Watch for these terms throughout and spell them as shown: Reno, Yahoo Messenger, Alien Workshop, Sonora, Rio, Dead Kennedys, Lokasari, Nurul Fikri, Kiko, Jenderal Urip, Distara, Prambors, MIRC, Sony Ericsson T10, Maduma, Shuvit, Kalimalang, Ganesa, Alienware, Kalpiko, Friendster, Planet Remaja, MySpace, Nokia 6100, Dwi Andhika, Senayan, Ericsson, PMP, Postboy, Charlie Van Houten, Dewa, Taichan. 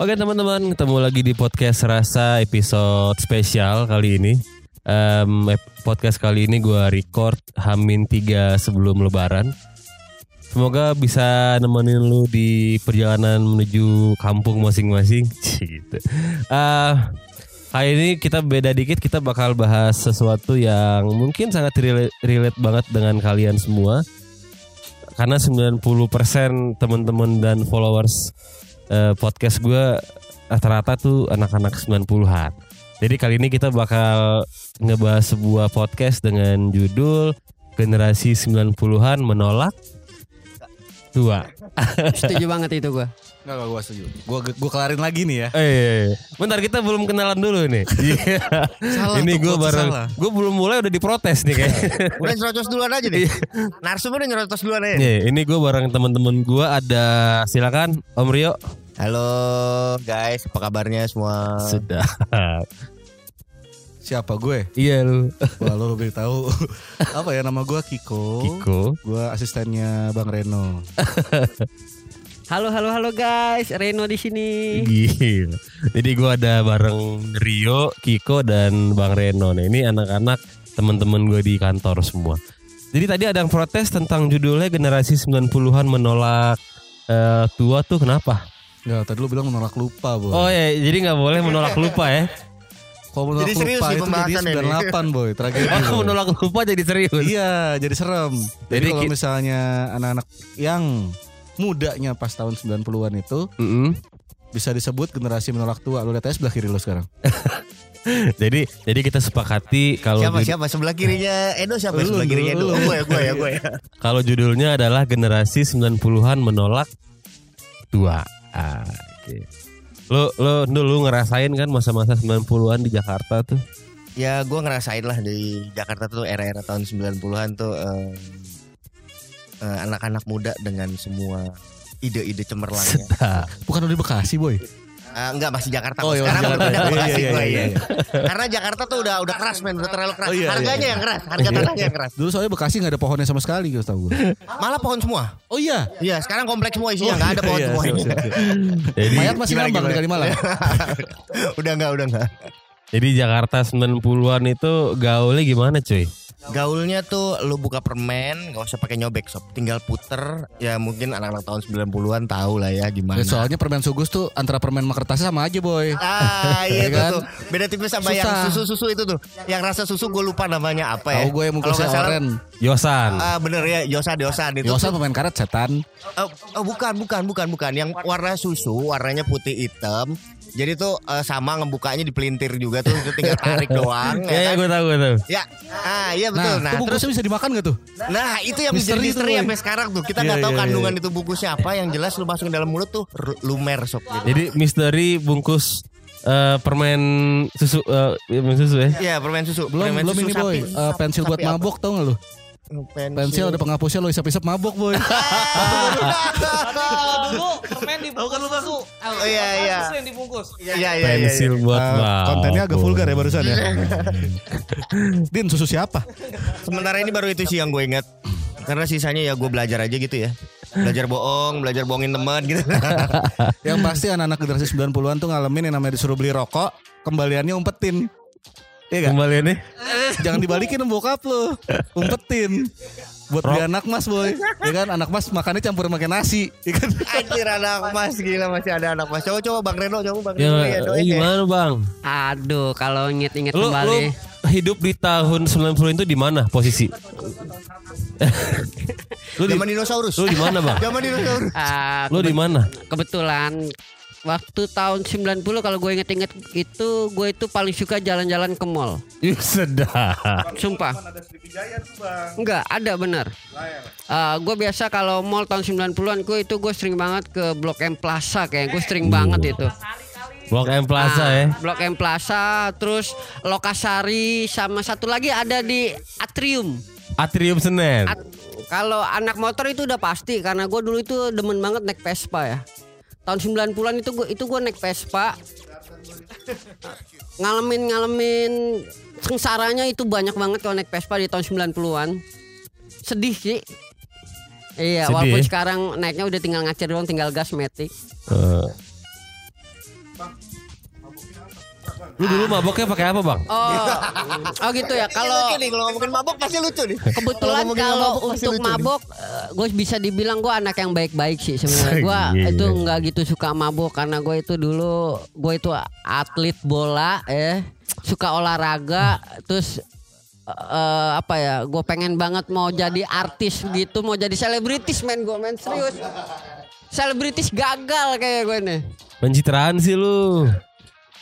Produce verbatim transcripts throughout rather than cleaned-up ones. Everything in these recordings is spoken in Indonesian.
Oke teman-teman, ketemu lagi di podcast Rasa episode spesial kali ini. um, Podcast kali ini gue record Hamin tiga sebelum lebaran. Semoga bisa nemenin lu di perjalanan menuju kampung masing-masing gitu. uh, Kali ini kita beda dikit, kita bakal bahas sesuatu yang mungkin sangat relate, relate banget dengan kalian semua. Karena sembilan puluh persen teman-teman dan followers eh, podcast gue rata-rata tuh anak-anak sembilan puluhan. Jadi kali ini kita bakal ngebahas sebuah podcast dengan judul Generasi sembilan puluhan menolak Tua. Setuju banget itu gue. Enggak, gue setuju. Gue gue kelarin lagi nih ya. Eh, iya, iya. Bentar, kita belum kenalan dulu nih. Salah. Ini gue baru. Gue belum mulai udah diprotes nih kayak. Udah nyerocos duluan aja nih. Narsum udah nyerocos duluan aja. Nih, ini gue bareng teman-teman gue ada. Silakan, Om Rio. Halo guys, apa kabarnya semua? Sudah. Siapa gue? Iya lu. Wah, lu lebih tahu. Apa ya, nama gue Kiko. Kiko. Gue asistennya Bang Reno. Halo halo halo guys, Reno di sini. Gila. Jadi gue ada bareng Rio, Kiko dan Bang Reno. Nah, ini anak-anak teman-teman gue di kantor semua. Jadi tadi ada yang protes tentang judulnya Generasi sembilan puluhan menolak uh, tua tuh kenapa? Ya tadi lu bilang menolak lupa, Boy. Oh iya, jadi gak boleh menolak lupa ya. Kalau menolak jadi lupa itu jadi sembilan puluh delapan boy, tragedi. Kalau menolak lupa jadi serius. Iya, jadi serem. Jadi, jadi kalau misalnya anak-anak yang mudanya pas tahun sembilan puluhan itu mm-hmm. bisa disebut generasi menolak tua. Lu lihat aja sebelah kiri lu sekarang. Jadi jadi kita sepakati kalau siapa judul... siapa sebelah kirinya Edo, siapa lu, sebelah kirinya Edo? Gue ya, gue ya, gue ya. Kalau judulnya adalah Generasi sembilan puluhan menolak tua. Ah, okay. Lu, lu, lu ngerasain kan masa-masa sembilan puluhan di Jakarta tuh? Ya gue ngerasain lah di Jakarta tuh era-era tahun sembilan puluhan tuh eh, eh, anak-anak muda dengan semua ide-ide cemerlangnya. Sedap. Bukan udah di Bekasi boy? Uh, enggak, masih Jakarta. Oh, sekarang udah pindah ke Bekasi gue. Karena Jakarta tuh udah udah keras men, udah terlalu keras. Oh, iya, harganya iya. yang keras, harga tanahnya yang keras. Dulu soalnya Bekasi enggak ada pohonnya sama sekali gitu tahu gue. Malah pohon semua. Oh iya. Iya, sekarang kompleks semua isinya, enggak oh, ada pohon iya, semua. Iya, iya, iya. Mayat masih nambang di Kalimalang. Udah enggak, udah enggak. Jadi Jakarta sembilan puluhan itu gaulnya gimana, cuy? Gaulnya tuh lu buka permen, gak usah pakai nyobek sob, tinggal puter. Ya mungkin anak-anak tahun sembilan puluhan tahu lah ya gimana. Soalnya permen sugus tuh antara permen sama kertasnya sama aja boy. Ah iya kan? Tuh beda tipis sama susah. Yang susu-susu itu tuh. Yang rasa susu gue lupa namanya apa ya. Tau gue yang mukusnya oren. Yosan. Ah bener ya, Yosan, Yosan itu. Yosan permen karet setan. Oh, oh bukan, bukan, bukan, bukan. Yang warna susu, warnanya putih hitam. Jadi tuh uh, sama ngebukanya dipelintir juga tuh, itu tinggal tarik doang. Iya, gue tahu, gue tahu. Ya, ah iya betul. Nah, nah tuh bungkusnya bisa dimakan nggak tuh? Nah, itu yang misteri, misteri sampai sekarang tuh. Kita nggak yeah, tahu yeah, kandungan yeah. itu bungkusnya apa. Yang jelas lu masukin dalam mulut tuh lumer sok. Gitu. Jadi misteri bungkus uh, permen susu, uh, permen susu ya? Iya, permen susu. Belum, permen belum susu ini sapi, boy. Uh, pensil sapi buat mabok tau nggak lu? Pensil. Pensil ada penghapusnya lo isap-isap mabok boy. Dulu permen dibungkus. Bukan lupa aku. Oh iya iya. Pensil yang dibungkus. Iya iya iya. Pensil buat mabok. Kontennya agak vulgar ya barusan ya. Din susu siapa? Sementara ini baru itu sih yang gue ingat. Karena sisanya ya gue belajar aja gitu ya. Belajar bohong, belajar bohongin teman gitu. Yang pasti anak-anak generasi sembilan puluhan tuh ngalamin yang namanya disuruh beli rokok, kembaliannya umpetin. Iya kembaliannya jangan dibalikin bokap lu umpetin buat beli anak mas boy ya kan, anak mas makannya campur makan nasi ya kan? Anjir anak mas gila, masih ada anak mas. Coba coba Bang Reno, coba Bang Reno ya, ya gimana bang? Aduh kalau inget-inget kembali lu hidup di tahun sembilan puluh itu di mana posisi? Lu di zaman dinosaurus. Lu di mana bang? Zaman dinosaurus. Uh, lu di mana? Kebetulan waktu tahun sembilan puluh kalau gue inget-inget itu, gue itu paling suka jalan-jalan ke mall. Sedap. Sumpah. Enggak ada bener. Uh, gue biasa kalau mall tahun sembilan puluhan gue itu gue sering banget ke Blok M Plaza kayak gue sering uh. banget itu. Blok M Plaza nah, ya. Blok M Plaza, terus Lokasari sama satu lagi ada di Atrium. Atrium Senen. At- kalau anak motor itu udah pasti karena gue dulu itu demen banget naik Vespa ya. Tahun sembilan puluhan itu gue itu gue naik Vespa. Ngalamin-ngalamin sengsaranya itu banyak banget kalau naik Vespa di tahun sembilan puluhan. Sedih sih. Iya, sedih. Walaupun sekarang naiknya udah tinggal ngacir doang, tinggal gas metik. Uh, Lu dulu maboknya pakai apa, Bang? Oh. Oh gitu ya. Kalau kalau ngomongin mabok pasti lucu nih. Kebetulan kalau untuk mabok gue bisa dibilang gue anak yang baik-baik sih sebenarnya. Gue itu enggak gitu suka mabok karena gue itu dulu gue itu atlet bola ya. Suka olahraga terus Uh, apa ya, gue pengen banget mau jadi artis gitu, mau jadi selebritis men, gue men serius, selebritis gagal kayak gue ini. Pencitraan sih lu.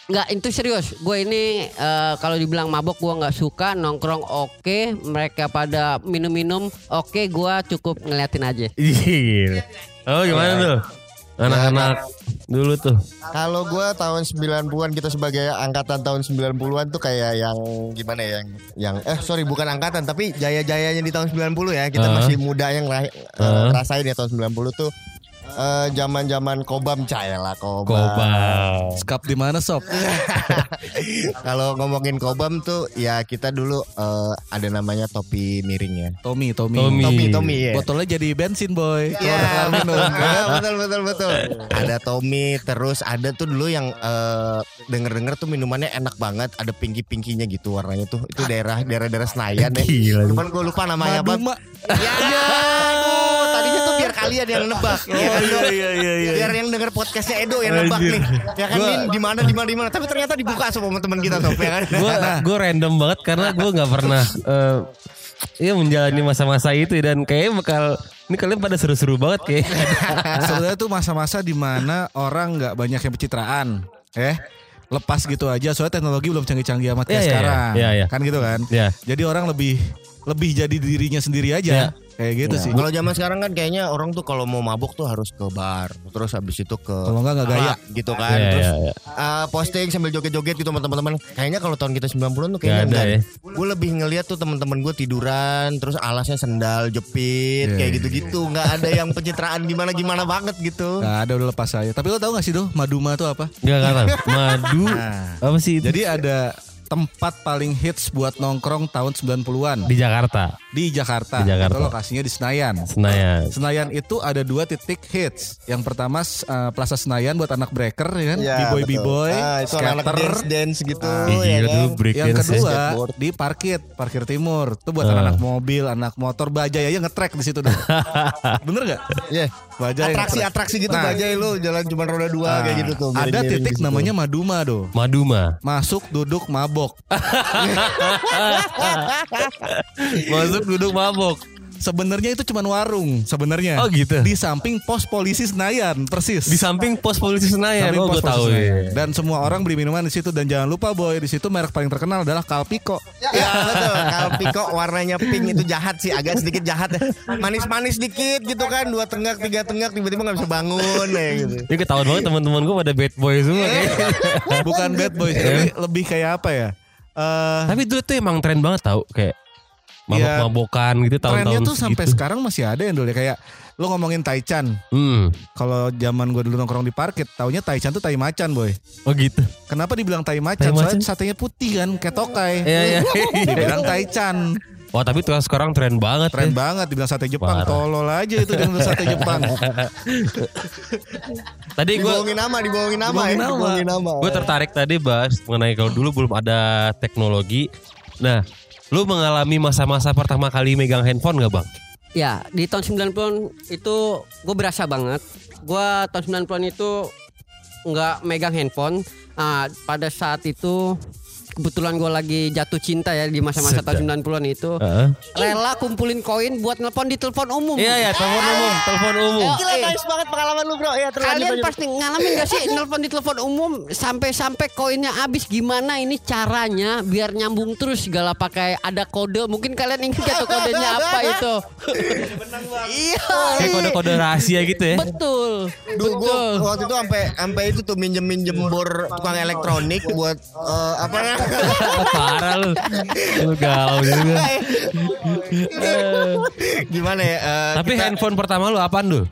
Nggak, itu serius, gue ini uh, kalau dibilang mabok gue nggak suka, nongkrong oke, okay. Mereka pada minum-minum oke, okay. Gue cukup ngeliatin aja. Oh gimana tuh? Anak-anak dulu tuh. Kalau gue tahun sembilan puluhan, kita sebagai angkatan tahun sembilan puluhan tuh kayak yang gimana ya, yang yang eh sorry bukan angkatan tapi jaya-jayanya di tahun sembilan puluh ya. Kita uh-huh. masih muda yang uh, uh-huh. ngerasain ya tahun sembilan puluh tuh. Uh, Jaman-jaman kobam cayalah kobam. Kobam. Skap di mana sob? Kalau ngomongin kobam tuh ya kita dulu uh, ada namanya topi miring ya. Tommy, Tommy, Tommy, Tommy, Tommy ya. Botolnya jadi bensin boy. Yeah. Nah, betul, betul, betul. Ada Tommy, terus ada tuh dulu yang uh, denger-denger tuh minumannya enak banget. Ada pinky-pinkinya gitu warnanya tuh. Itu daerah daerah daerah Senayan deh. Cuman gue lupa namanya apa. Tadinya tuh biar kalian yang nebak. Oh, ya kan, iya, iya, iya, iya. Biar yang denger podcastnya Edo yang nebak nih. Ya kan gua, di mana di mana di mana. Tapi ternyata dibuka sama teman kita top ya kan. Gue gue random banget karena gue nggak pernah uh, ya menjalani masa-masa itu dan kayaknya bakal ini kalian pada seru-seru banget kayak. Sebenarnya tuh masa-masa di mana orang nggak banyak yang pencitraan, eh. lepas gitu aja. Soalnya teknologi belum canggih-canggih amat kayak yeah, sekarang, yeah, yeah, yeah. kan gitu kan. Yeah. Jadi orang lebih lebih jadi dirinya sendiri aja. Yeah. Kayak gitu ya. Sih. Kalau zaman sekarang kan kayaknya orang tuh kalau mau mabuk tuh harus ke bar, terus habis itu ke kalau enggak enggak gaya gitu kan. Ya, terus ya, ya. Uh, posting sambil joget-joget gitu sama teman-teman. Kayaknya kalau tahun kita sembilan puluhan tuh kayaknya enggak. Ya. Gue lebih ngelihat tuh teman-teman gue tiduran, terus alasnya sendal jepit ya, kayak gitu-gitu, enggak ada yang pencitraan gimana-gimana banget gitu. Enggak ada, udah lepas aja. Tapi lo tau enggak sih, Do, Maduma tuh apa? Enggak kan. Madu. Nah, apa sih itu? Jadi ada tempat paling hits buat nongkrong tahun sembilan puluhan. Di Jakarta. Di Jakarta. Di Jakarta. Atau lokasinya di Senayan. Senayan. Senayan itu ada dua titik hits. Yang pertama uh, Plaza Senayan buat anak breaker ya kan. Ya, b-boy betul. B-boy. Ah, itu anak dance-dance gitu. Ah, ya kan? Yang kedua di Parkir. Parkir Timur. Itu buat uh. anak mobil, anak motor. Bajai aja nge-track di situ. Bener gak? Iya. Yeah. Atraksi-atraksi gitu. Nah, Bajai lu jalan cuma roda dua nah, kayak gitu tuh. Ada titik gitu. Namanya Maduma do. Maduma. Masuk duduk mabok. Masuk duduk mabok. Sebenarnya itu cuma warung sebenarnya. Oh gitu. Di samping pos polisi Senayan, persis. Di samping pos polisi Senayan. Oh, gue tahu. Senayan. Dan semua orang beli minuman di situ dan jangan lupa boy, di situ merek paling terkenal adalah Kalpiko. Ya, ya betul. Kalpiko warnanya pink itu jahat sih, agak sedikit jahat. Manis-manis dikit gitu kan, dua tenggak, tiga tenggak tiba-tiba enggak bisa bangun kayak gitu. Ini ketahuan banget teman-teman gue pada bad boy semua. Bukan bad boy, tapi lebih kayak apa ya? Uh, tapi itu tuh emang tren banget tahu kayak mabok-mabokan ya, gitu tahun-tahun trennya tuh sampai gitu. Sekarang masih ada yang dulu kayak lu ngomongin Taichan. Hmm. Kalau zaman gue dulu nongkrong di parkir, taunya Taichan tuh tai macan, boy. Oh gitu. Kenapa dibilang tai macan? Soalnya satenya putih kan, kayak tokai. Iya, iya. Dibilang Taichan. Wah, tapi tuh sekarang tren banget. Tren ya. Banget dibilang sate Jepang. Parah. Tolol aja itu dengan sate Jepang. Tadi gue dibohongin nama, dibohongin nama, dibohongin nama. Ya, dibohongin nama. Gue tertarik tadi bahas mengenai kalau dulu belum ada teknologi. Nah, lu mengalami masa-masa pertama kali megang handphone gak bang? Ya, di tahun sembilan puluh itu gue berasa banget. Gue tahun sembilan puluh itu gak megang handphone. Nah, pada saat itu kebetulan gue lagi jatuh cinta ya di masa-masa tahun sembilan puluhan itu. Uh-huh. Rela kumpulin koin buat nelpon di telepon umum. Iya, ya, telepon umum. Telepon umum. Gila, nice banget pengalaman lu bro. Ya, kalian pasti ngalamin gak sih nelpon di telepon umum sampai-sampai koinnya habis. Gimana ini caranya biar nyambung terus segala pakai ada kode. Mungkin kalian ingat ya tuh kodenya apa itu. Iya. Kayak kode-kode rahasia gitu ya. Betul. Duh, gue waktu itu sampai sampai itu tuh minjem-minjem bor tukang elektronik buat uh, apa ya. Parah lu. Lu galau juga. Gimana ya? Uh, Tapi kita... handphone pertama lu apaan dulu?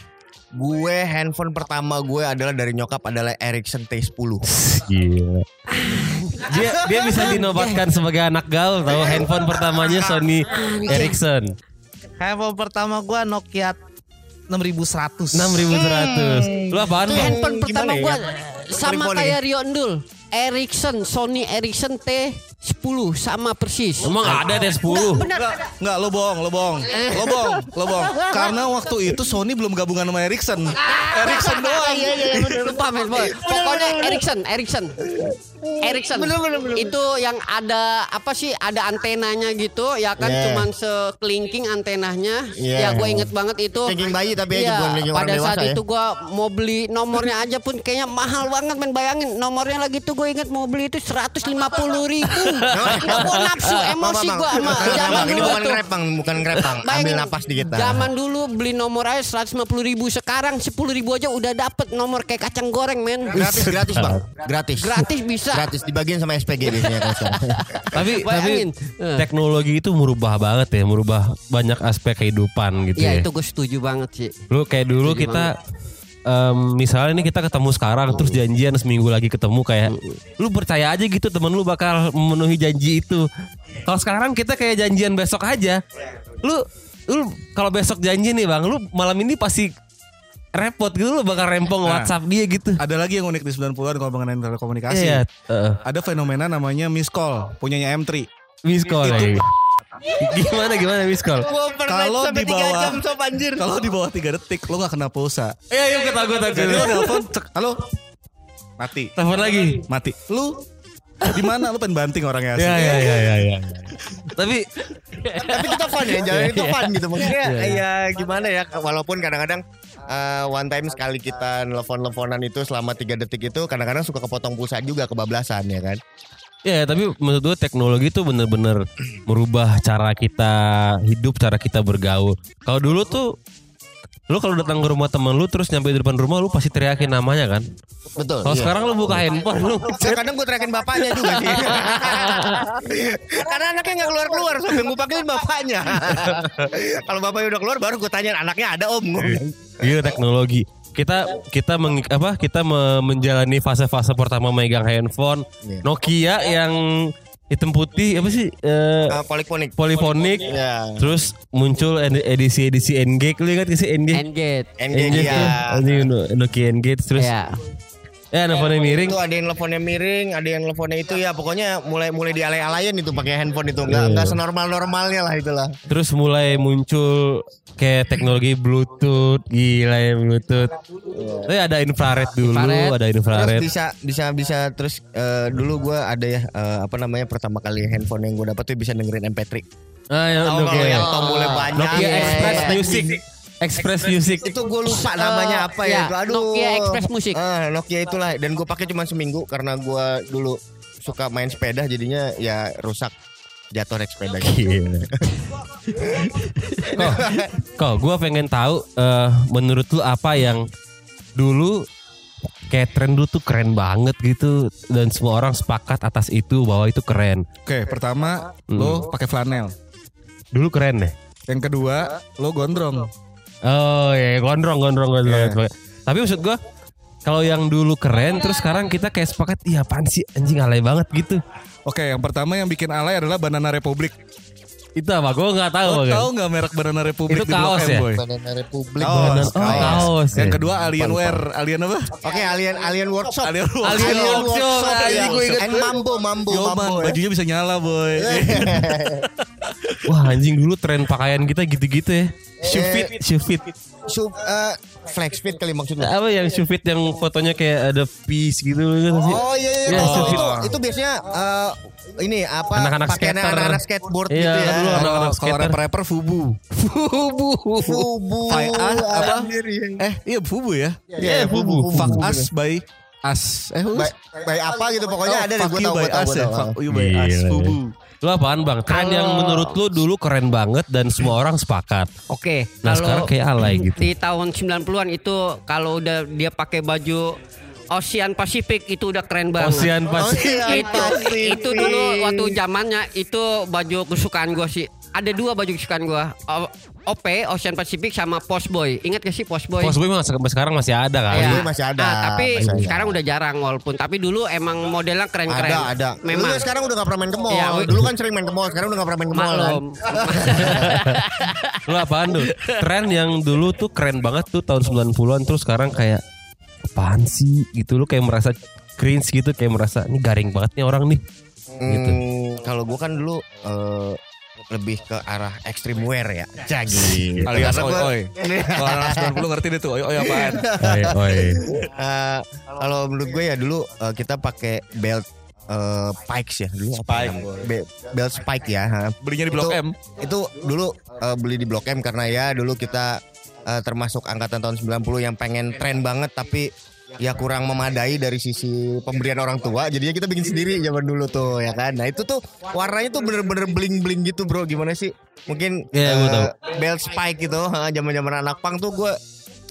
Gue handphone pertama gue adalah dari nyokap adalah Ericsson T sepuluh. Gila. Dia dia bisa dinobatkan sebagai anak gaul tahu handphone pertamanya Sony Ericsson. Handphone pertama gue Nokia enam ribu seratus. enam ribu seratus. Lu apaan? Handphone pertama gue sama kayak Rio Endul. Ericsson, Sony Ericsson T sepuluh sama persis. Emang ada T sepuluh? Enggak, enggak, lo bohong, lo bohong. Lo bohong, lo bohong. Karena waktu itu Sony belum gabungan sama Ericsson. Ericsson doang. Iya, iya, bener, lupa, men. Pokoknya Ericsson, Ericsson. Ericsson. Bener, bener, bener. Itu yang ada apa sih? Ada antenanya gitu, ya kan, yeah. Cuman sekelingking antenanya. Yeah. Ya gue inget banget itu. Kelingking bayi tapi ya, aja bukan pada saat dewasa, itu ya? Gue mau beli nomornya aja pun kayaknya mahal banget, men. Bayangin nomornya lagi tuh gue inget mau beli itu seratus lima puluh ribu. Nah, gue nafsu emosi gue. Zaman dulu bukan ngerepang, bukan ngerepang. Ambil napas dikit. Zaman dulu beli nomor aja seratus lima puluh ribu, sekarang sepuluh ribu aja udah dapet nomor kayak kacang goreng, men. Gratis, gratis bang. Gratis. Gratis bisa. Gratis dibagiin sama S P G biasanya. Tapi bayangin, tapi teknologi itu merubah banget ya, merubah banyak aspek kehidupan gitu ya. Ya itu gue setuju banget sih. Lu kayak dulu setuju kita um, misalnya ini kita ketemu sekarang, oh, terus janjian seminggu lagi ketemu, kayak lu percaya aja gitu temen lu bakal memenuhi janji itu. Kalau sekarang kita kayak janjian besok aja. Lu lu kalau besok janji nih bang, lu malam ini pasti repot gitu, lu bakal rempong nah, WhatsApp dia gitu. Ada lagi yang unik di sembilan puluhan kalau mengenai telekomunikasi. Iya, uh. Ada fenomena namanya miss call, punyanya M tiga. Miss call. Itu, gimana gimana miss call? Kalau di bawah kalau di bawah tiga detik lu enggak kena pulsa. Iya, yuk ketahuan tadi. Lu telepon, halo. Mati. Telepon lagi, mati. Lu di mana, lu pengen banting orangnya asli. Iya iya iya iya. Tapi tapi kita fun ya, jangan itu fun gitu maksudnya. Ya gimana ya, walaupun kadang-kadang Uh, one time sekali kita nelfon-nelfonan itu selama tiga detik itu kadang-kadang suka kepotong pulsa juga, kebablasan ya kan. Ya yeah, tapi menurut gue teknologi itu benar-benar merubah cara kita hidup, cara kita bergaul. Kalau dulu tuh lu kalau datang ke rumah teman lu terus nyampe di depan rumah lu pasti teriakin namanya kan. Betul. Kalau iya. Sekarang lu buka handphone lu. Kadang gue teriakin bapaknya juga sih. Karena anaknya gak keluar-keluar, sambil gue panggilin bapaknya. Kalau bapaknya udah keluar baru gue tanya anaknya ada om. Iya teknologi. Kita kita meng, apa kita menjalani fase-fase pertama megang handphone Nokia yang hitam putih apa sih uh, uh, polifonik polifonik, polifonik. Ya. Terus muncul edisi edisi N G, lu ingat gak sih N G? N G N G ya, Nokia N G terus ya. Ya, teleponnya miring. Itu ada yang teleponnya miring, ada yang teleponnya itu ya, pokoknya mulai mulai dialay-alayan itu pakai handphone itu, enggak enggak senormal-normalnya lah itulah. Terus mulai muncul kayak teknologi Bluetooth, gila ya Bluetooth. Itu ya, ada infrared dulu, infrared. ada infrared. Terus bisa bisa bisa terus uh, dulu gue ada ya uh, apa namanya pertama kali handphone yang gue dapat tuh bisa dengerin M P tiga. Ah, ya, oh, okay. Yang tombolnya banyak. Nokia Express Music. Express, Express Music itu gue lupa namanya uh, apa ya, ya. Aduh, Nokia Express Music. Ah, Nokia itulah, dan gue pakai cuma seminggu karena gue dulu suka main sepeda jadinya ya rusak, jatuh naik sepeda. Kok, kok gue pengen tahu uh, menurut lu apa yang dulu kayak tren dulu tuh keren banget gitu dan semua orang sepakat atas itu bahwa itu keren. Oke, pertama hmm. lo pakai flanel. Dulu keren deh. Yang kedua lo gondrong. Oh ya, yeah. gondrong, gondrong, gondrong. Yeah. Tapi maksud gue, kalau yang dulu keren, terus sekarang kita kayak sepakat, iya apaan sih, anjing alay banget gitu. Oke, okay, yang pertama yang bikin alay adalah Banana Republic. Itu apa? Gue nggak tahu. Lo tahu nggak merek Banana Republic itu di Blok M, ya? Boy? Banana Republic. Kaos, oh, kaos. kaos. Yang kedua Alienware, Alien apa? Oke, okay, Alien, Alien Workshop. Alien Workshop. Alien Workshop. Alien Workshop. And mambo, mambo, Yo, mambo. Man, bajunya bisa nyala, boy. Wah, anjing dulu tren pakaian kita gitu-gitu ya. Shuvit, Shuvit, Shuv, uh, flex fit kali maksudnya. Apa yang Shuvit yang fotonya kayak ada piece gitu? Oh iya, iya. Oh, itu, itu biasanya uh, ini apa? Anak-anak skater, anak-anak skateboard iya, gitu ya. Dulu anak-anak oh, skater, rapper Fubu, Fubu, Fubu. By us apa? Eh iya Fubu ya. Iya yeah, yeah, Fubu. Fuck us by us. Eh by, by apa gitu pokoknya oh, ada deh. Fuck you by us ya. Fuck you by us. Fubu. Lu apaan bang? Tren yang menurut lu dulu keren banget dan semua orang sepakat. Oke. Okay, nah sekarang kayak alay gitu. Di tahun sembilan puluhan itu kalau udah dia pakai baju Ocean Pacific itu udah keren banget. Ocean Pacific. Ocean itu, Pacific. Itu dulu waktu zamannya itu baju kesukaan gue sih. Ada dua baju kesukaan gue. O P, Ocean Pacific sama Postboy. Ingat gak sih Postboy? Postboy sekarang masih ada kan? Iya masih ada. Nah, tapi masih sekarang ada. Udah jarang walaupun. Tapi dulu emang modelnya keren-keren. Ada, ada. Memang. Dulu sekarang udah gak pernah main ke mall. Ya, dulu kan sering main ke mall. Sekarang udah gak pernah main ke mall kan? Lu apaan tuh? Tren yang dulu tuh keren banget tuh tahun sembilan puluhan. Terus sekarang kayak apaan sih gitu. Lu kayak merasa cringe gitu, kayak merasa ini garing banget nih orang nih. Hmm, gitu. Kalau gue kan dulu uh, lebih ke arah extreme wear ya. Cagi. Kalau yang oi oi. Kalau orang sembilan puluh ngerti deh tuh oi oi apaan. Oi oi. Uh, kalau menurut gue ya dulu uh, kita pakai belt Uh, Pikes ya dulu Spike Be- Belt Spike ya. Belinya di Blok M. Itu dulu uh, beli di Blok M karena ya dulu kita uh, termasuk angkatan tahun sembilan puluh yang pengen tren banget tapi ya kurang memadai dari sisi pemberian orang tua. Jadinya kita bikin sendiri zaman dulu tuh ya kan. Nah itu tuh warnanya tuh bener-bener bling-bling gitu bro. Gimana sih? Mungkin yeah, uh, Belt Spike gitu zaman-zaman anak punk tuh gue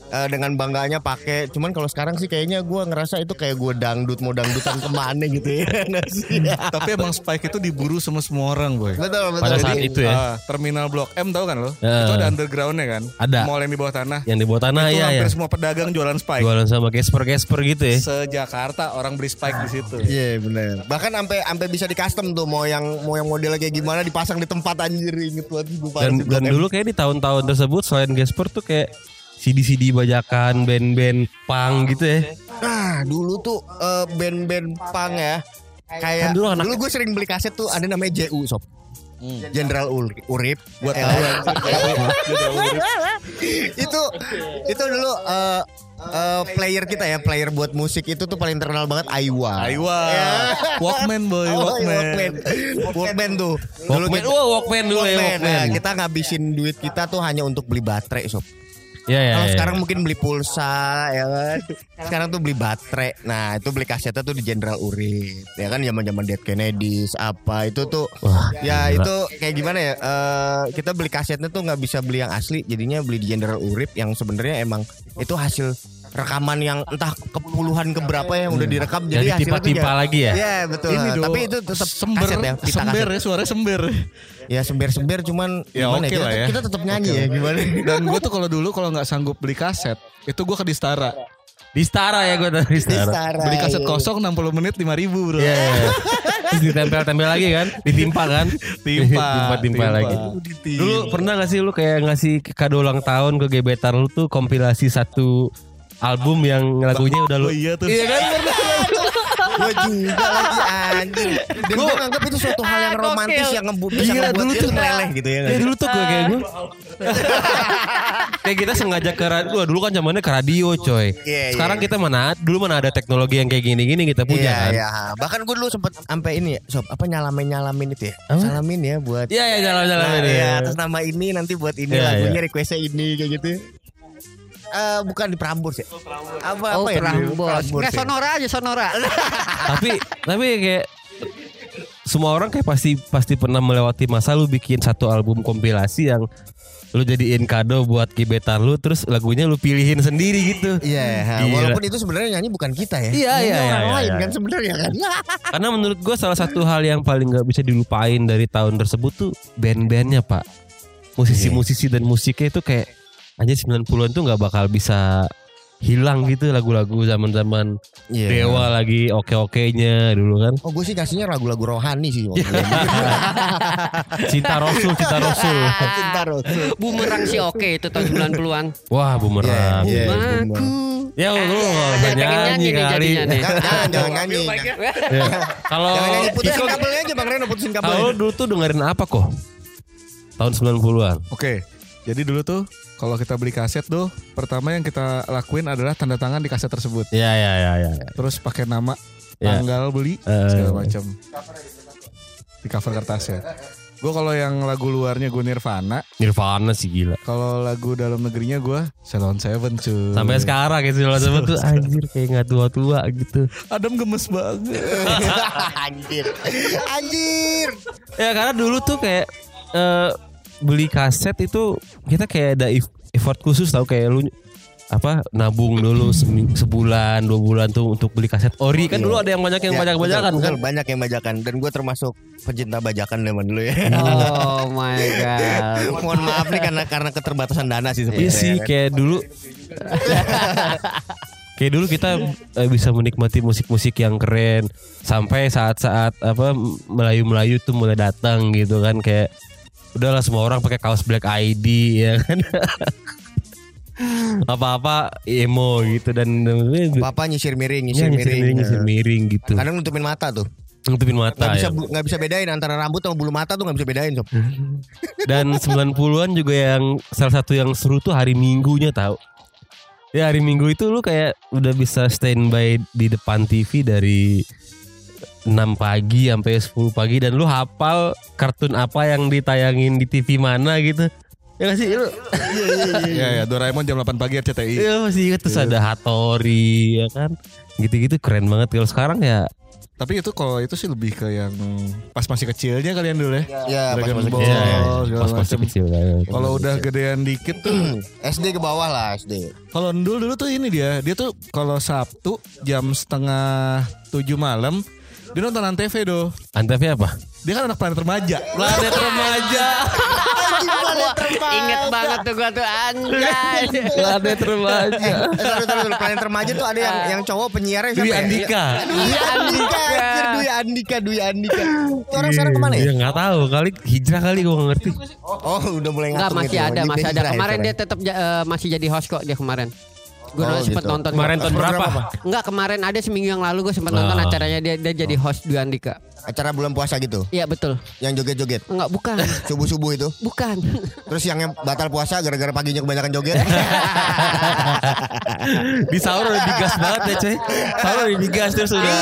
Uh, dengan bangganya pakai, cuman kalau sekarang sih kayaknya gue ngerasa itu kayak gue dangdut mau dangdutan kemana gitu ya. Tapi emang spike itu diburu sama semua orang boy. Betul betul. Pada saat jadi, itu ya. Uh, terminal Blok M tahu kan lo? Uh, itu ada undergroundnya kan? Ada. Mall yang di bawah tanah. Yang di bawah tanah itu ya. Itu hampir ya. Semua pedagang jualan spike. Jualan sama gesper-gesper gitu ya. Se-Jakarta orang beli spike di situ. Iya yeah, benar. Bahkan sampai sampai bisa di custom tuh, mau yang mau yang modelnya kayak gimana dipasang di tempat anjir inget buat ibu. Dan, dan dulu kayak di tahun-tahun tersebut selain gesper tuh kayak C D C D bajakan band-band punk gitu ya. Nah dulu tuh uh, band-band punk ya. Kayak dulu, dulu gue sering beli kaset tuh ada namanya J U sob. Hmm. General Urip. Gue tahu. Itu itu dulu uh, uh, player kita ya, player buat musik itu tuh paling terkenal banget Aiwa. Aiwa. Walkman boy, Walkman. Walkman tuh. Dulu Walkman. Wah, Walkman dulu ya. Walkman. Kita ngabisin duit kita tuh hanya untuk beli baterai sob. Ya, ya, kalau ya, sekarang ya. Mungkin beli pulsa ya kan. Sekarang tuh beli baterai. Nah itu beli kasetnya tuh di Jenderal Urip. Ya kan zaman-zaman Dead Kennedys apa itu tuh. Wah, ya gila. Itu kayak gimana ya uh, kita beli kasetnya tuh gak bisa beli yang asli. Jadinya beli di Jenderal Urip yang sebenarnya emang itu hasil rekaman yang entah kepuluhan keberapa yang udah direkam. Hmm. Jadi, jadi tipa-tipa ya, lagi ya. Iya betul. Tapi itu tetap sember ya, sember ya, suaranya sember. Ya sember-sember cuman ya, gimana okay ya, kita, ya. Kita tetap nyanyi okay ya gimana. Dan gue tuh kalau dulu kalau gak sanggup beli kaset itu gue ke Distara. Distara ya gue dari Distara. Beli kaset kosong enam puluh menit lima ribu bro. Iya yeah. Terus ditempel-tempel lagi kan. Ditimpa kan. Timpa Timpa-timpa lagi. Dulu pernah gak sih lu kayak ngasih kado ulang tahun ke gebetan lu tuh kompilasi satu album yang lagunya udah lu. Oh iya tuh. Iya kan pernah. Gue juga lagi anjing. Dan gue nganggap itu suatu hal yang romantis yang ngebu- bisa iya, ngebuat dia meleleh gitu ya. Iya dulu tuh gue kayak gue. Kayak kita sengaja ke radio. Dulu kan zamannya ke radio coy. Sekarang kita mana, dulu mana ada teknologi yang kayak gini-gini kita punya kan. Iya, bahkan gue dulu sempet sampai ini ya, sob, apa nyalamin-nyalamin itu ya. Salamin ya buat. Iya, ya nyalamin-nyalamin. Iya, atas nama ini nanti buat ini lagunya requestnya ini kayak gitu. Uh, bukan di Prambors ya. Apa apa ya? Prambors. Enggak Sonora aja Sonora. Tapi tapi kayak semua orang kayak pasti pasti pernah melewati masa lu bikin satu album kompilasi yang lu jadiin kado buat gebetan lu terus lagunya lu pilihin sendiri gitu. Iya, yeah, walaupun itu sebenarnya nyanyi bukan kita ya. Iya, iya, iya. Orang lain kan sebenarnya kan. Karena menurut gue salah satu hal yang paling enggak bisa dilupain dari tahun tersebut tuh band-bandnya, Pak. Musisi-musisi dan musiknya itu kayak anjir sembilan puluhan tuh gak bakal bisa hilang gitu lagu-lagu zaman-zaman yeah. Dewa lagi oke-okenya dulu kan. Oh gue sih kasihnya lagu-lagu rohani sih. Cinta Rasul, Cinta Rasul. Cinta Rasul. Bumerang sih oke itu tahun sembilan puluhan. Wah bumerang. Yeah, yeah, bumerang. Ya lu enggak nyanyi kali. Jangan jangan nyanyi. Kalau putusin kabelnya aja Bang Reno, putusin kabelnya. Kalau dulu tuh dengerin apa kok? Tahun sembilan puluhan. Oke. Jadi dulu tuh kalau kita beli kaset tuh pertama yang kita lakuin adalah tanda tangan di kaset tersebut. Iya iya iya ya. Terus pakai nama, ya. Tanggal beli, uh, segala macam. Di cover kertasnya. Gue kalau yang lagu luarnya gue Nirvana. Nirvana sih gila. Kalau lagu dalam negerinya gue Salon tujuh cuy. Sampai sekarang gitu Salon tujuh tuh anjir kayak enggak tua-tua gitu. Adam gemes banget. Anjir. Anjir. Ya karena dulu tuh kayak uh, beli kaset itu kita kayak ada effort khusus tau kayak lu apa nabung dulu sebulan dua bulan tuh untuk beli kaset ori kan. Iya. Dulu ada yang banyak yang ya, banyak bajakan kan banyak yang bajakan dan gue termasuk pecinta bajakan zaman dulu ya. Oh my god. Mohon maaf nih karena karena keterbatasan dana sih sebenarnya. Iya sih kayak dulu kayak dulu kita bisa menikmati musik-musik yang keren sampai saat-saat apa Melayu-Melayu tuh mulai datang gitu kan kayak udahlah semua orang pakai kaos Black I D ya kan. apa-apa emo gitu dan apa-apa nyisir miring, nyisir, ya, nyisir miring, miring, nyisir miring gitu. Kadang nutupin mata tuh. Nutupin mata. Gak bisa, ya, gak bisa bedain antara rambut sama bulu mata tuh, gak bisa bedain sob. Dan sembilan puluhan juga yang salah satu yang seru tuh hari Minggunya tau. Ya hari Minggu itu lu kayak udah bisa standby di depan T V dari enam pagi sampai sepuluh pagi dan lu hafal kartun apa yang ditayangin di T V mana gitu. Ya gak sih lu? Iya iya iya ya, Doraemon jam delapan pagi R C T I. Iya masih ingat terus ada Hattori ya kan. Gitu-gitu keren banget kalau sekarang ya. Tapi itu kalau itu sih lebih ke yang pas masih kecilnya kalian dulu ya. Iya, pas masih kecil. Ya, ya. Pas masih kecil. Kalau udah gedean dikit tuh S D ke bawah lah S D. Kalau Endul dulu tuh ini dia, dia tuh kalau Sabtu jam setengah tujuh malam dia nonton Antv doh. Antv apa? Dia kan anak planet remaja. Planet remaja. Ingat banget tuh gua tuh anjay. Planet remaja. Taruh taruh planet remaja tuh ada yang yang cowok penyiarnya siapa? Dwi Andhika. Dwi Andhika. Dwi Andhika. Dwi Andhika. Orang sekarang kemana ya? Ya nggak tahu. Kali hijrah kali gua nggak ngerti. Oh udah mulai nggak? Masih ada, masih ada. Kemarin dia tetap masih jadi host kok dia kemarin. Gue oh, sempat gitu. Nonton kemarin tahun berapa? Enggak, kemarin ada seminggu yang lalu gue sempat oh. nonton acaranya dia, dia jadi host Dwi Andhika. Acara bulan puasa gitu? Iya betul. Yang joget-joget? Enggak, bukan. Subuh-subuh itu? Bukan. Terus yang batal puasa gara-gara paginya kebanyakan joget? Di sahur udah digas banget ya coy. Sahur udah digas terus udah.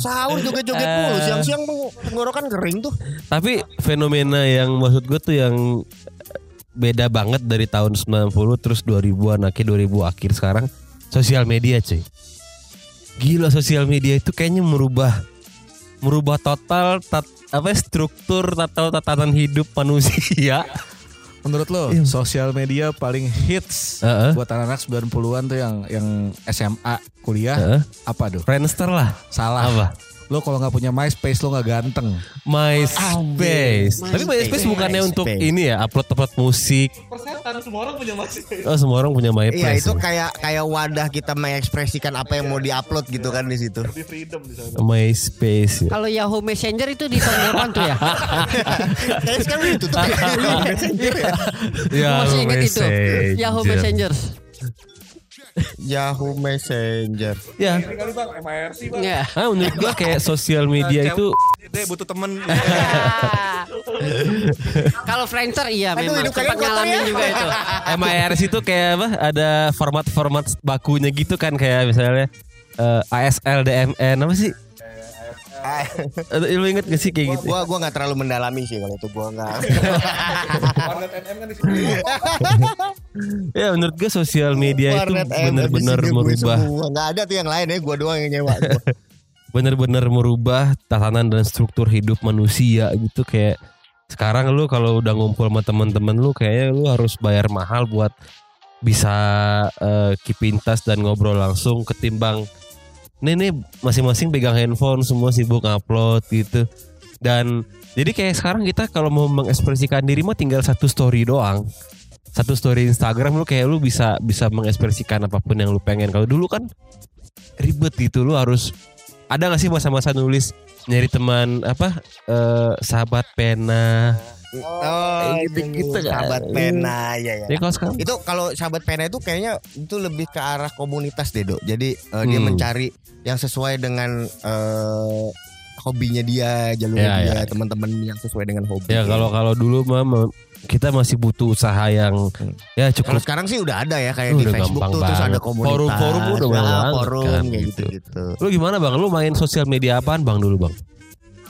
Sahur joget-joget mulu, siang-siang tenggorokan kering tuh. Tapi fenomena yang maksud gue tuh yang beda banget dari tahun sembilan puluh terus dua ribuan akhir dua ribu akhir sekarang sosial media cuy. Gila sosial media itu kayaknya merubah merubah total tat, apa struktur atau tatanan hidup manusia. Menurut lo yeah. sosial media paling hits uh-uh. buat anak-anak sembilan puluhan tuh yang yang S M A kuliah uh-uh. apa tuh? Friendster lah. Salah apa? Lo kalau nggak punya MySpace lo nggak ganteng. MySpace. My Tapi MySpace bukannya MySpace. Untuk ini ya upload-upload musik. Persetan semua orang punya MySpace. Oh semua orang punya MySpace. Iya itu kayak kayak wadah kita mengekspresikan apa yang mau diupload gitu kan di situ. Lebih freedom di sana. MySpace. Ya. Kalau Yahoo Messenger itu di tahun berapa tuh ya? Kayaknya sekarang itu tuh. Masih ingat itu Yahoo Messenger. Yahoo Messenger. Ya. Kali Bang M I R C Bang. Ya. Ah menurut gua kayak sosial media itu deh butuh teman. Kalau Friendster iya memang sempat ngalamin juga itu. M I R C itu kayak apa? Ada format-format bakunya gitu kan kayak misalnya uh, A S L D M N apa sih? Lu inget gak sih kayak gua, gitu? Gua gua enggak terlalu mendalami sih kalau itu gua enggak. Warnet M M kan di sini. Ya menurut gue sosial media warnet itu benar-benar merubah. Enggak ada tuh yang lain ya, gua doang yang nyewa. Benar-benar merubah tatanan dan struktur hidup manusia gitu kayak sekarang lu kalau udah ngumpul sama teman-teman lu kayaknya lu harus bayar mahal buat bisa uh, keep in touch dan ngobrol langsung ketimbang Nih nih masing-masing pegang handphone semua sibuk upload gitu. Dan jadi kayak sekarang kita kalau mau mengekspresikan diri mah tinggal satu story doang. Satu story Instagram lu kayak lu bisa bisa mengekspresikan apapun yang lu pengen. Kalau dulu kan ribet gitu lu harus ada enggak sih masa-masa nulis nyari teman apa eh, sahabat pena. Oh, gitu-gitu sahabat pena ya ya. Itu kalau sahabat pena itu kayaknya itu lebih ke arah komunitas deh, Dok. Jadi uh, hmm. dia mencari yang sesuai dengan uh, hobinya dia, jalurnya ya, dia, ya. Teman-teman yang sesuai dengan hobi. Ya kalau kalau dulu mah kita masih butuh usaha yang hmm. ya cukup. Kalau sekarang sih udah ada ya kayak uh, di Facebook tuh banget. Terus ada komunitas. Forum-forum udah banyak nah, forum kan, kayak gitu-gitu. Lu gimana, Bang? Lu main sosial media apaan, Bang, dulu, Bang?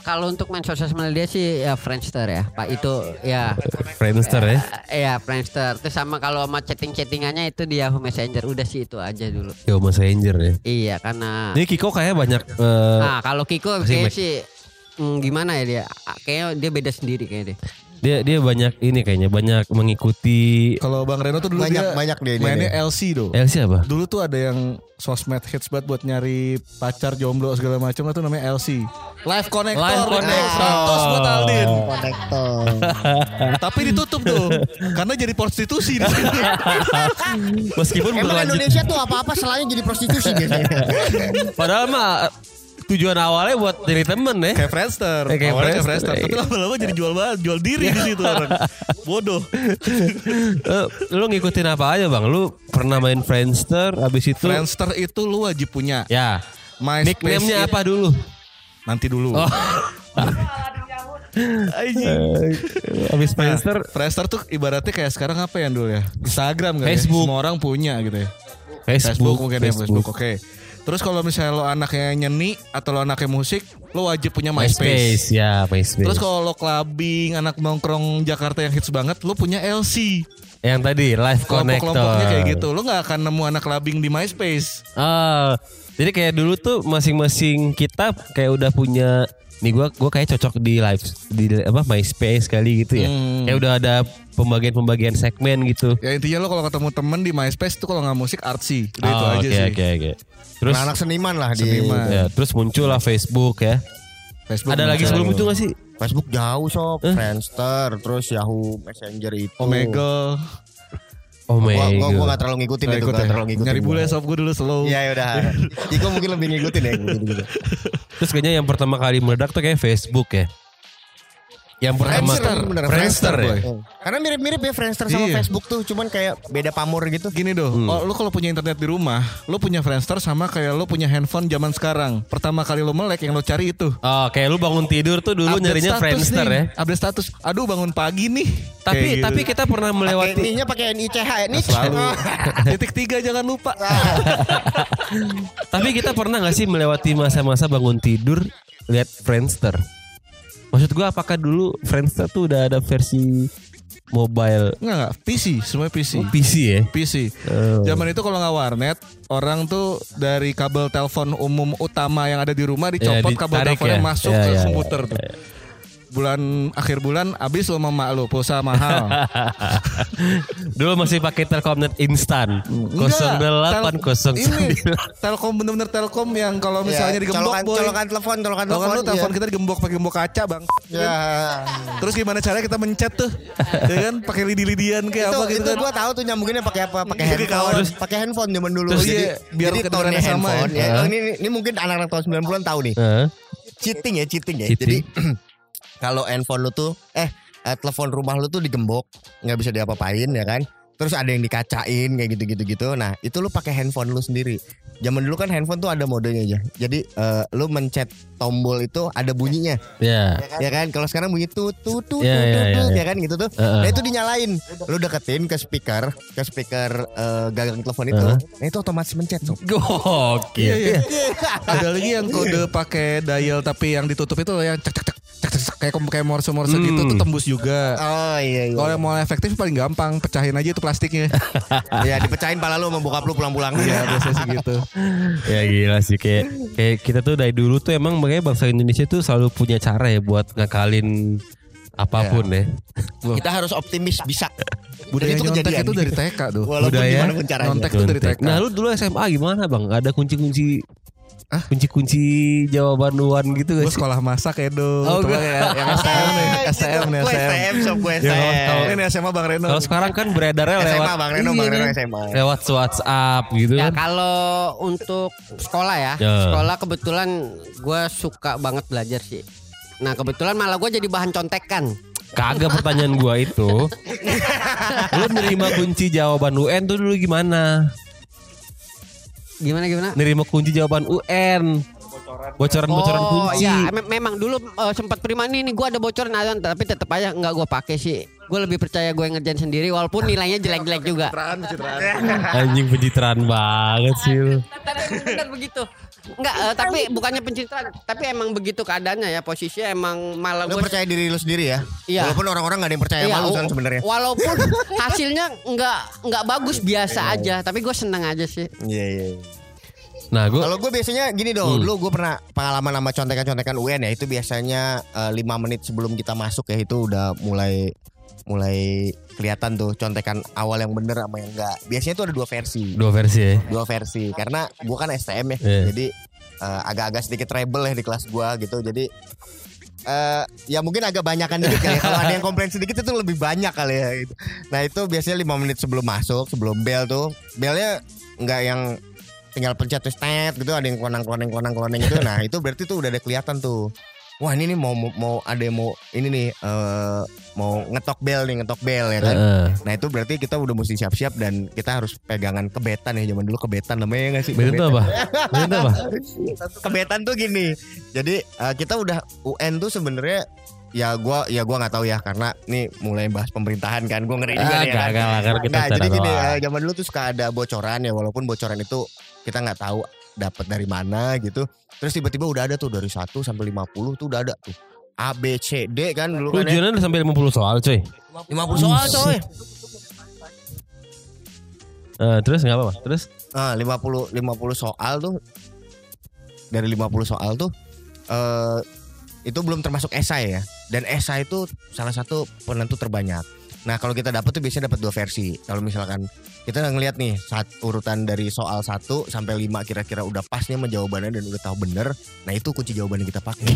Kalau untuk main sosial media sih ya Friendster ya, Pak itu ya. Friendster ya? Iya Friendster. Terus sama kalau sama chatting-chattingannya itu di Yahoo Messenger udah sih itu aja dulu. Yahoo Messenger ya? Iya karena. Ini Kiko kayaknya banyak. Uh, nah kalau Kiko kayaknya sih hmm, gimana ya dia? Kayaknya dia beda sendiri kayaknya deh. Dia dia banyak ini kayaknya banyak mengikuti. Kalau Bang Reno tuh dulu banyak, dia banyak dia mainnya dia. L C tuh. L C apa? Dulu tuh ada yang sosmed hits banget buat nyari pacar jomblo segala macam itu namanya L C. Live Connector. Live Connector. Tos buat Aldin. Connector. Tapi ditutup tuh karena jadi prostitusi di sini. Meskipun emang berlanjut. Indonesia tuh apa-apa selain jadi prostitusi biasanya. Padahal mah tujuan awalnya buat jadi temen ya. Kayak Friendster. Eh, kayak awalnya kayak Friendster. Tapi lama-lama jadi jual banget, jual diri di situ orang. Bodoh. Lu ngikutin apa aja bang? Lu pernah main Friendster, abis itu. Friendster itu lu wajib punya. Ya. Nickname-nya apa dulu? Nanti dulu. Oh. Abis Friendster, nah, Friendster tuh ibaratnya kayak sekarang apa ya dulu ya? Instagram kan? Facebook. Ya? Semua orang punya gitu ya. Facebook, Facebook mungkin Facebook. Ya Facebook. Oke. Okay. Terus kalau misalnya lo anaknya nyeni atau lo anaknya musik, lo wajib punya MySpace. MySpace ya, MySpace. Terus kalau lo clubbing, anak nongkrong Jakarta yang hits banget, lo punya L C. Yang tadi Live Connector. Kelompok-kelompoknya kayak gitu. Lo nggak akan nemu anak clubbing di MySpace. Uh, jadi kayak dulu tuh masing-masing kita kayak udah punya. Nih gue gue kayak cocok di live di apa MySpace kali gitu ya. Hmm. Kayak udah ada pembagian-pembagian segmen gitu. Ya intinya lo kalau ketemu temen di MySpace tuh kalau nggak musik artsy, udah oh, itu okay, aja sih. Oke okay, oke okay. Terus anak seniman lah seniman. Di. Ya, terus muncul lah Facebook ya. Facebook ada lagi sebelum itu nggak sih? Facebook jauh sob, eh? Friendster, terus Yahoo Messenger itu. Omega. Oh my god. Gua gua enggak terlalu ngikutin itu, enggak terlalu ngikutin. Nyari bule sob gua dulu slow. Iya udah. Kiko mungkin lebih ngikutin ya gitu. Terus kayaknya yang pertama kali meledak tuh kayak Facebook ya. Yang pertama Friendster, Friendster, Friendster ya. Boy. Karena mirip-mirip ya Friendster sama iya. Facebook tuh, cuman kayak beda pamor gitu. Gini doh, hmm. oh, lu kalau punya internet di rumah, lu punya Friendster sama kayak lu punya handphone zaman sekarang. Pertama kali lu melek yang lu cari itu. Oh, kayak lu bangun tidur tuh dulu update nyarinya Friendster nih, ya. Update status. Aduh, bangun pagi nih. Tapi gitu. Tapi kita pernah melewati ini pakai N I C H ya. Nah, selalu. Titik tiga jangan lupa. Tapi kita pernah enggak sih melewati masa-masa bangun tidur lihat Friendster? Maksud gue apakah dulu Friendster tuh udah ada versi mobile? Enggak, P C, semua P C. Oh, P C ya? P C. Oh. Zaman itu kalau nggak warnet, orang tuh dari kabel telepon umum utama yang ada di rumah dicopot ya, kabel teleponnya ya? Masuk ya, ke ya, komputer ya, ya, tuh. Ya, ya. Bulan akhir bulan abis lo sama mak lo pulsa mahal. Dulu masih pakai Telkomnet instan. nol delapan nol sembilan Ini Telkom bener-bener Telkom yang kalau misalnya yeah, digembok colokan, boy. Colokan telepon, colokan telepon. Kalau telepon kita digembok pakai gembok kaca, Bang. Ya. Yeah. Terus gimana caranya kita mencet tuh? Ya kan pakai lidi-lidian kayak itu, apa gitu itu kan. Itu gua tahu tuh nyambunginnya pakai apa? Pakai handphone. Pakai handphone zaman dulu. Terus jadi biar kedengarannya sama. Ya. Uh. Ini ini mungkin anak-anak tahun sembilan puluhan tahu nih. Uh. Cheating ya, cheating ya. Cheating. Jadi kalau handphone lu tuh eh telepon rumah lu tuh digembok, enggak bisa diapa-apain ya kan. Terus ada yang dikacain kayak gitu-gitu gitu. Nah, itu lu pakai handphone lu sendiri. Zaman dulu kan handphone tuh ada modenya aja. Jadi uh, lu mencet tombol itu ada bunyinya. Iya. Yeah. Ya kan? Kalau sekarang bunyi tut tut tut ya kan gitu tuh. Uh-uh. Nah, itu dinyalain. Lu deketin ke speaker, ke speaker uh, gagang telepon itu. Uh-huh. Nah, itu otomatis mencet, Sob. Oke. Iya, iya. Ada lagi yang kode pakai dial tapi yang ditutup itu yang cek cek cek. Kayak kayak morse-morse hmm. gitu tuh tembus juga. Oh iya. iya. Kalau yang mau efektif paling gampang pecahin aja itu plastiknya. Ya dipecahin pala lu sama bokap lu pulang-pulang. Ya biasanya segitu. Ya gila sih kayak kayak kita tuh dari dulu tuh emang makanya bangsa Indonesia tuh selalu punya cara ya buat ngakalin apapun ya. ya. Kita harus optimis bisa. Budaya itu nyontek itu dari T K tuh. Walaupun budaya nyontek itu dari T K. Nah lu dulu S M A gimana bang? Ada kunci-kunci? Ah? Kunci-kunci jawaban luan gitu gak sih? Gue sekolah masak Edo oh, okay. Yang S T M nih S T M nih S T M Kalau ini S M A Bang Reno. Kalau sekarang kan beredarnya S M A, lewat S M A Bang Reno, Bang Reno S M A lewat WhatsApp gitu kan. Ya kalau untuk sekolah ya yeah. Sekolah kebetulan gue suka banget belajar sih. Nah kebetulan malah gue jadi bahan contekan. Kagak pertanyaan gue itu. Lu nerima kunci jawaban U N tuh dulu gimana? Gimana gimana? Nerima kunci jawaban U N. Bocoran bocoran oh, kunci. Iya, mem- memang dulu uh, sempat prima nih nih gue ada bocoran aja, tapi tetap aja nggak gue pakai sih. Gue lebih percaya gue ngerjain sendiri walaupun nilainya jelek-jelek juga. Pencitraan, pencitraan. Anjing pencitraan banget sih. Tapi benar begitu. Enggak, uh, tapi bukannya pencitraan, tapi emang begitu keadaannya ya, posisinya emang malah gue percaya diri lu sendiri ya. Iya. Walaupun orang-orang enggak ada yang percaya iya, sama lu kan sebenarnya. Walaupun hasilnya enggak enggak bagus biasa aja, tapi gue seneng aja sih. Iya, iya. Nah, gue kalau gue biasanya gini dong, hmm. dulu gue pernah pengalaman sama contekan-contekan U N ya, itu biasanya uh, lima menit sebelum kita masuk ya itu udah mulai mulai kelihatan tuh contekan awal yang bener sama yang enggak. Biasanya tuh ada dua versi. Dua versi ya. Dua versi karena gua kan S T M ya. Yeah. Jadi uh, agak-agak sedikit rebel ya di kelas gua gitu. Jadi uh, ya mungkin agak banyakan dikit kali ya. Kalau ada yang komplain sedikit itu lebih banyak kali ya gitu. Nah, itu biasanya lima menit sebelum masuk, sebelum bel tuh. Belnya enggak yang tinggal pencet stat gitu, ada yang klonang-klonang-klonang-klonang gitu. Nah, itu berarti tuh udah ada kelihatan tuh. Wah, ini nih mau mau ada yang mau ini nih uh, mau ngetok bel nih, ngetok bel ya kan. Uh. Nah, itu berarti kita udah mesti siap-siap dan kita harus pegangan kebetan ya, zaman dulu kebetan namanya enggak sih? Betul kebetan. Apa? Betul apa? Kebetan tuh gini. Jadi uh, kita udah U N tuh sebenarnya ya gua ya gua enggak tahu ya karena nih mulai bahas pemerintahan kan. Gua ngeri juga ah, nih ya. Enggak, enggak, enggak, jadi gini, uh, zaman dulu tuh suka ada bocoran ya, walaupun bocoran itu kita enggak tahu dapat dari mana gitu. Terus tiba-tiba udah ada tuh dari satu sampai lima puluh tuh udah ada tuh A, B, C, D kan dulu kan. Ujiannya udah sampai lima puluh soal coy. lima puluh soal coy. Uh, terus gak apa-apa. Terus uh, lima puluh soal tuh. Dari lima puluh soal tuh uh, itu belum termasuk esai ya. Dan esai itu salah satu penentu terbanyak. Nah kalau kita dapat tuh biasanya dapat dua versi. Kalau misalkan kita ngelihat nih saat urutan dari soal satu sampai lima kira-kira udah pasnya sama jawabannya dan udah tahu bener. Nah itu kunci jawaban yang kita pakai.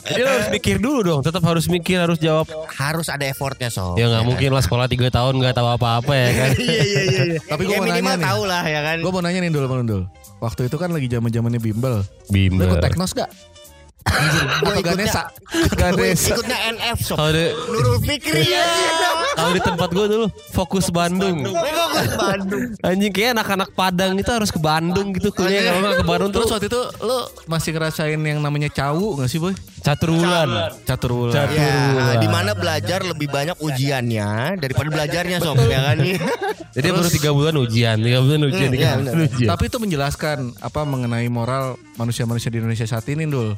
Jadi lo harus mikir dulu dong. Tetap harus mikir, harus jawab. Harus ada effortnya sob. Ya nggak ya, mungkin kan? Lah sekolah tiga tahun nggak tahu apa-apa ya kan. Iya iya iya. Tapi gue ya, minimal tahu lah ya kan. Gue mau nanya nih dulu, dulu. Waktu itu kan lagi zaman-zamannya bimbel. Bimbel. Lo ikut teknos gak? Atau Ganesa Ganesa ikutnya N F sob. Nurul Fikri ya. Kalau di tempat gue dulu Fokus Bandung Fokus Bandung anjing, kayak anak-anak Padang itu harus ke Bandung gitu kuliah. Kalau gak ke Bandung terus waktu itu lo masih ngerasain yang namanya cawu gak sih boy? Caturulan Caturulan Caturulan ya, dimana belajar lebih banyak ujiannya daripada belajarnya sob ya kan. Jadi terus, baru tiga bulan ujian tiga bulan ujian, hmm, ya, bulan ujian. Tapi itu menjelaskan apa mengenai moral manusia-manusia di Indonesia saat ini dulu.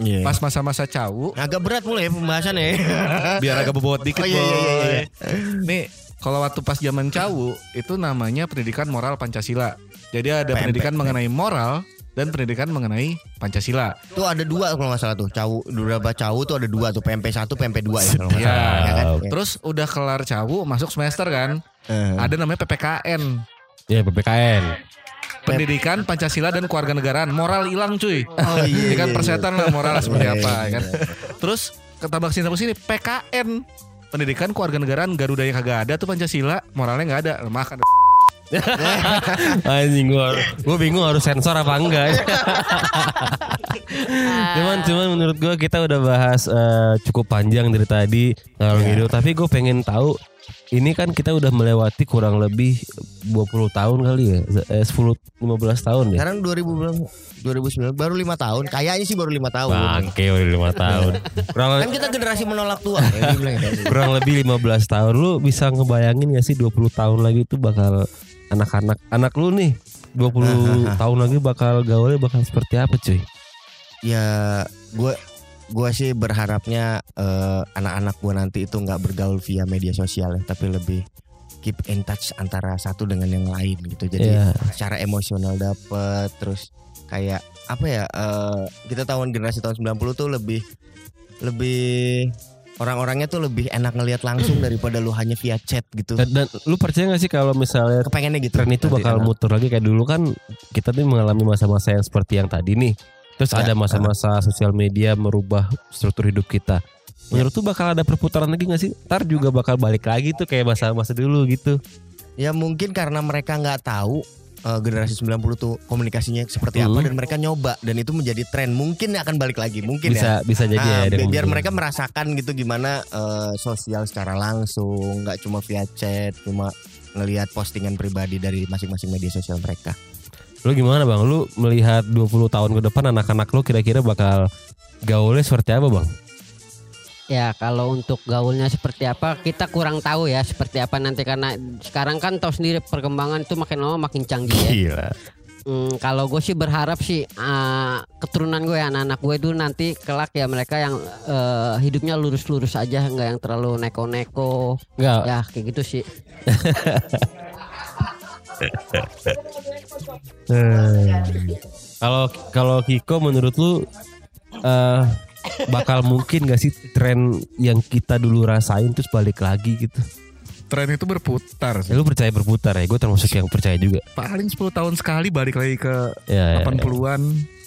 Yeah. Pas masa-masa cawu agak berat mulai pembahasannya ya. Biar agak bobot dikit. Oh, iya, iya, iya. Nih kalau waktu pas zaman cawu itu namanya pendidikan moral Pancasila. Jadi ada P M P, pendidikan P M P mengenai moral dan pendidikan mengenai Pancasila. Itu ada dua kalau nggak salah tuh cawu. Berapa cawu tuh ada dua tuh P M P satu P M P dua ya kalau nggak salah. Ya, kan? Terus udah kelar cawu masuk semester kan. Uh. Ada namanya P P K N. Iya yeah, P P K N. Pendidikan Pancasila dan kewarganegaraan. Moral hilang cuy. Oh iya. Kan persetan lah moral seperti apa kan. Terus ketabak sini sini P K N. Pendidikan kewarganegaraan Garuda yang kagak ada tuh Pancasila, moralnya enggak ada. Makan. Anjing gua. Gua bingung harus sensor apa enggak. Cuman cuman menurut gua kita udah bahas uh, cukup panjang dari tadi ngalor ngidul, tapi gua pengen tahu ini kan kita udah melewati kurang lebih dua puluh tahun kali ya, sepuluh lima belas tahun ya. Sekarang dua ribu sembilan belas baru lima tahun, kayaknya sih baru lima tahun. Bangke baru lima tahun. Kurang kan kita generasi menolak tua. Kurang lebih lima belas tahun. Lu bisa ngebayangin gak sih dua puluh tahun lagi tuh bakal anak-anak anak lu nih dua puluh tahun lagi bakal gaulnya bakal seperti apa cuy? Ya gue Gue sih berharapnya uh, anak-anak gue nanti itu gak bergaul via media sosial ya, tapi lebih keep in touch antara satu dengan yang lain gitu. Jadi yeah. secara emosional dapet. Terus kayak apa ya uh, kita tahun generasi tahun sembilan puluh tuh lebih Lebih orang-orangnya tuh lebih enak ngelihat langsung daripada lu hanya via chat gitu. Dan, dan lu percaya gak sih kalau misalnya kepengennya gitu tren itu bakal enak muter lagi kayak dulu kan. Kita tuh mengalami masa-masa yang seperti yang tadi nih. Terus ya, ada masa-masa uh, sosial media merubah struktur hidup kita. Menurut ya. Tuh bakal ada perputaran lagi gak sih? Ntar juga bakal balik lagi tuh kayak masa-masa dulu gitu. Ya mungkin karena mereka gak tahu uh, generasi sembilan puluh tuh komunikasinya seperti hmm. apa. Dan mereka nyoba dan itu menjadi tren. Mmungkin akan balik lagi. Mungkin bisa, ya. Bisa jadi nah, ya. Biar mungkin mereka merasakan gitu gimana uh, sosial secara langsung. Gak cuma via chat. Cuma ngelihat postingan pribadi dari masing-masing media sosial mereka. Lu gimana bang? Lu melihat dua puluh tahun ke depan anak-anak lu kira-kira bakal gaulnya seperti apa bang? Ya kalau untuk gaulnya seperti apa kita kurang tahu ya seperti apa nanti. Karena sekarang kan tahu sendiri perkembangan itu makin lama makin canggih ya. Gila. Hmm, kalau gue sih berharap sih uh, keturunan gue ya, anak-anak gue itu nanti kelak ya mereka yang uh, hidupnya lurus-lurus aja. Nggak yang terlalu neko-neko. Nggak. Ya kayak gitu sih. Kalau hmm. kalau Kiko menurut lu uh, bakal mungkin gak sih tren yang kita dulu rasain terus balik lagi gitu? Tren itu berputar sih. Ya, lu percaya berputar ya? Gue termasuk yang percaya juga. Paling sepuluh tahun sekali balik lagi ke ya, ya, delapan puluhan.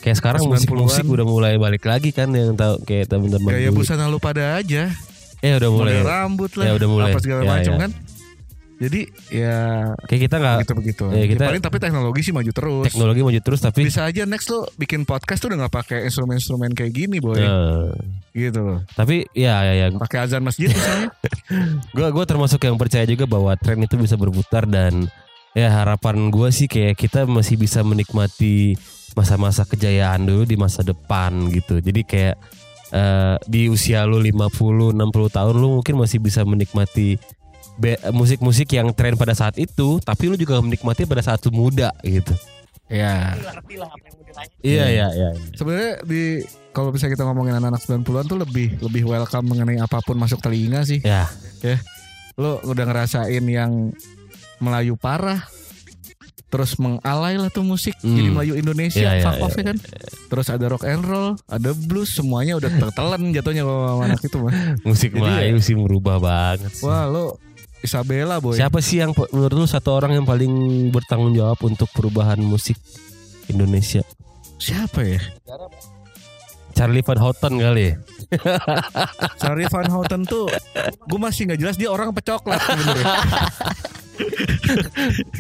Kayak sekarang musik-musik udah mulai balik lagi kan yang tahu kayak teman-teman. Gaya busana lu pada aja. Ya udah mulai. Mulai rambut lah. Ya udah mulai. Apa segala ya, macam ya. Kan. Jadi ya kayak kita nggak begitu-begitu. Ya, kita, ya, paling tapi teknologi sih maju terus. Teknologi maju terus tapi bisa aja next lo bikin podcast tuh udah nggak pakai instrumen-instrumen kayak gini boy. Uh, gitu loh. Tapi ya ya, ya. Pakai azan masjid misalnya. Gue gue termasuk yang percaya juga bahwa tren itu bisa berputar dan ya harapan gue sih kayak kita masih bisa menikmati masa-masa kejayaan dulu di masa depan gitu. Jadi kayak Uh, di usia lu lima puluh enam puluh tahun lu mungkin masih bisa menikmati be- musik-musik yang tren pada saat itu, tapi lu juga menikmati pada saat lu muda gitu. Ya. Iya iya iya. Sebenarnya di kalau bisa kita ngomongin anak-anak sembilan puluhan tuh lebih lebih welcome mengenai apapun masuk telinga sih. Ya. Ya. Lu udah ngerasain yang Melayu parah. Terus mengalai lah tuh musik hmm. Jadi Melayu Indonesia yeah, fuck yeah, off yeah, kan yeah. Terus ada rock and roll, ada blues, semuanya udah tertelan jatuhnya kalau anak itu mah. Musik Melayu sih merubah banget sih. Wah lo Isabella boy. Siapa sih yang menurut lu satu orang yang paling bertanggung jawab untuk perubahan musik Indonesia? Siapa ya? Charlie Van Houten kali ya? Charlie Van Houten tuh gue masih gak jelas dia orang pecoklat sebenernya.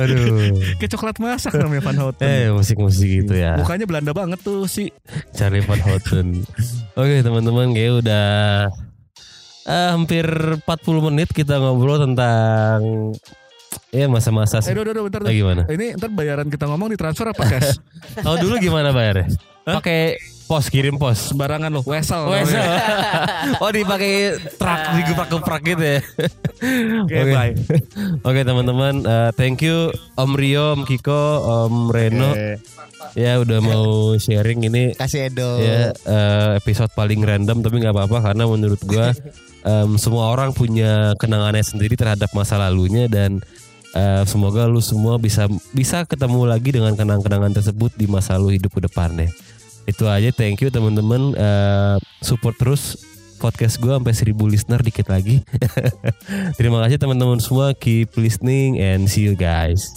Aduh, kayak coklat masak namanya Van Houten. Eh musik-musik gitu ya. Mukanya Belanda banget tuh si Charlie Van Houten. Oke teman-teman, kayak udah eh, hampir empat puluh menit kita ngobrol tentang ya masa-masa. Eh dodo dodo bentar. Eh, gimana? Ini ntar bayaran kita ngomong di transfer apa cash? Tahu dulu gimana bayarnya? Pakai pos, kirim pos sembarangan loh, wesel. Wesel. Oh dipakai truk, digeprak-geprak gitu ya. Oke okay, bye. Oke okay, teman-teman, uh, thank you Om Rio, Om Kiko, Om Reno. Okay. Ya udah mau sharing ini. Kasih Edo. Ya uh, episode paling random tapi nggak apa-apa karena menurut gua um, semua orang punya kenangannya sendiri terhadap masa lalunya dan Uh, semoga lu semua bisa bisa ketemu lagi dengan kenang-kenangan tersebut di masa lu hidup ke depan deh. Itu aja, thank you teman-teman, uh, support terus podcast gue sampai seribu listener dikit lagi. Terima kasih teman-teman semua, keep listening and see you guys.